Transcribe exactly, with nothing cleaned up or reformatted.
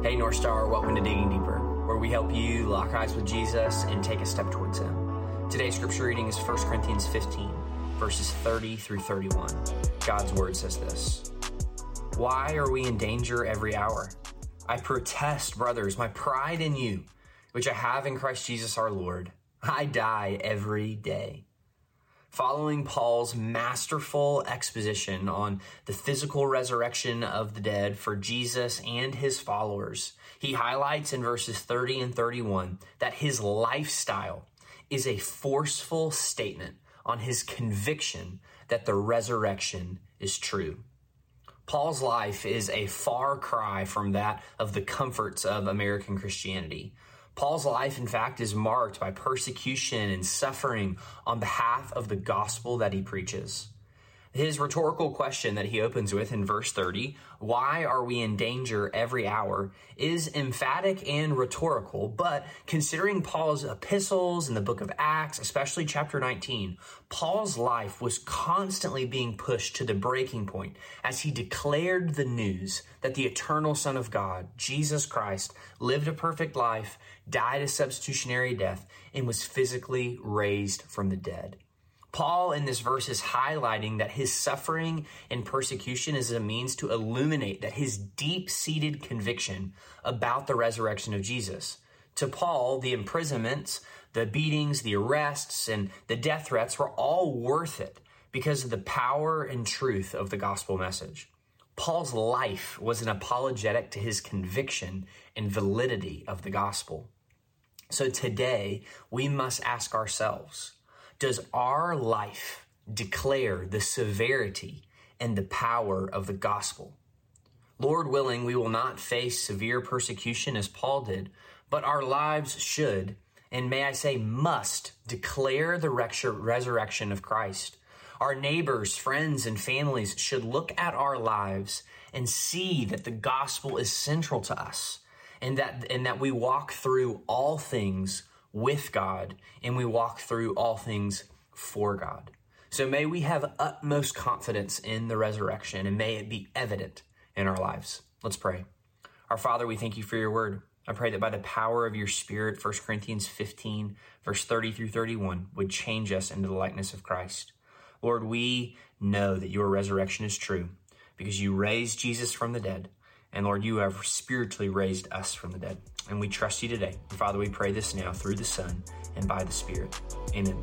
Hey, North Star, welcome to Digging Deeper, where we help you lock eyes with Jesus and take a step towards Him. Today's scripture reading is First Corinthians fifteen, verses thirty through thirty-one. God's word says this: "Why are we in danger every hour? I protest, brothers, my pride in you, which I have in Christ Jesus our Lord. I die every day." Following Paul's masterful exposition on the physical resurrection of the dead for Jesus and his followers, he highlights in verses thirty and thirty-one that his lifestyle is a forceful statement on his conviction that the resurrection is true. Paul's life is a far cry from that of the comforts of American Christianity. Paul's life, in fact, is marked by persecution and suffering on behalf of the gospel that he preaches. His rhetorical question that he opens with in verse thirty, "Why are we in danger every hour?" is emphatic and rhetorical, but considering Paul's epistles in the book of Acts, especially chapter nineteen, Paul's life was constantly being pushed to the breaking point as he declared the news that the eternal Son of God, Jesus Christ, lived a perfect life, died a substitutionary death, and was physically raised from the dead. Paul in this verse is highlighting that his suffering and persecution is a means to illuminate that his deep-seated conviction about the resurrection of Jesus. To Paul, the imprisonments, the beatings, the arrests, and the death threats were all worth it because of the power and truth of the gospel message. Paul's life was an apologetic to his conviction and validity of the gospel. So today, we must ask ourselves, does our life declare the severity and the power of the gospel? Lord willing, we will not face severe persecution as Paul did, but our lives should, and may I say must, declare the resurrection of Christ. Our neighbors, friends, and families should look at our lives and see that the gospel is central to us, and that, and that we walk through all things with God, and we walk through all things for God. So may we have utmost confidence in the resurrection, and may it be evident in our lives. Let's pray. Our Father, we thank you for your word. I pray that by the power of your Spirit, First Corinthians fifteen, verse thirty through thirty-one, would change us into the likeness of Christ. Lord, we know that your resurrection is true because you raised Jesus from the dead. And Lord, you have spiritually raised us from the dead. And we trust you today. And Father, we pray this now through the Son and by the Spirit. Amen.